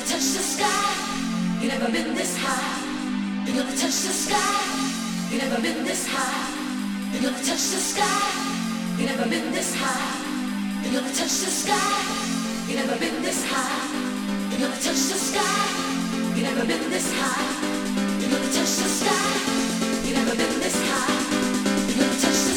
never touched the sky. You never been this high. You never touched the sky. You never been this high. You never touched the sky. You never been this high. You never touched the sky. You never been this high. You never touched the sky. You never been this high. You never touched the sky. You never been this high. You never touched the sky.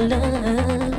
Love.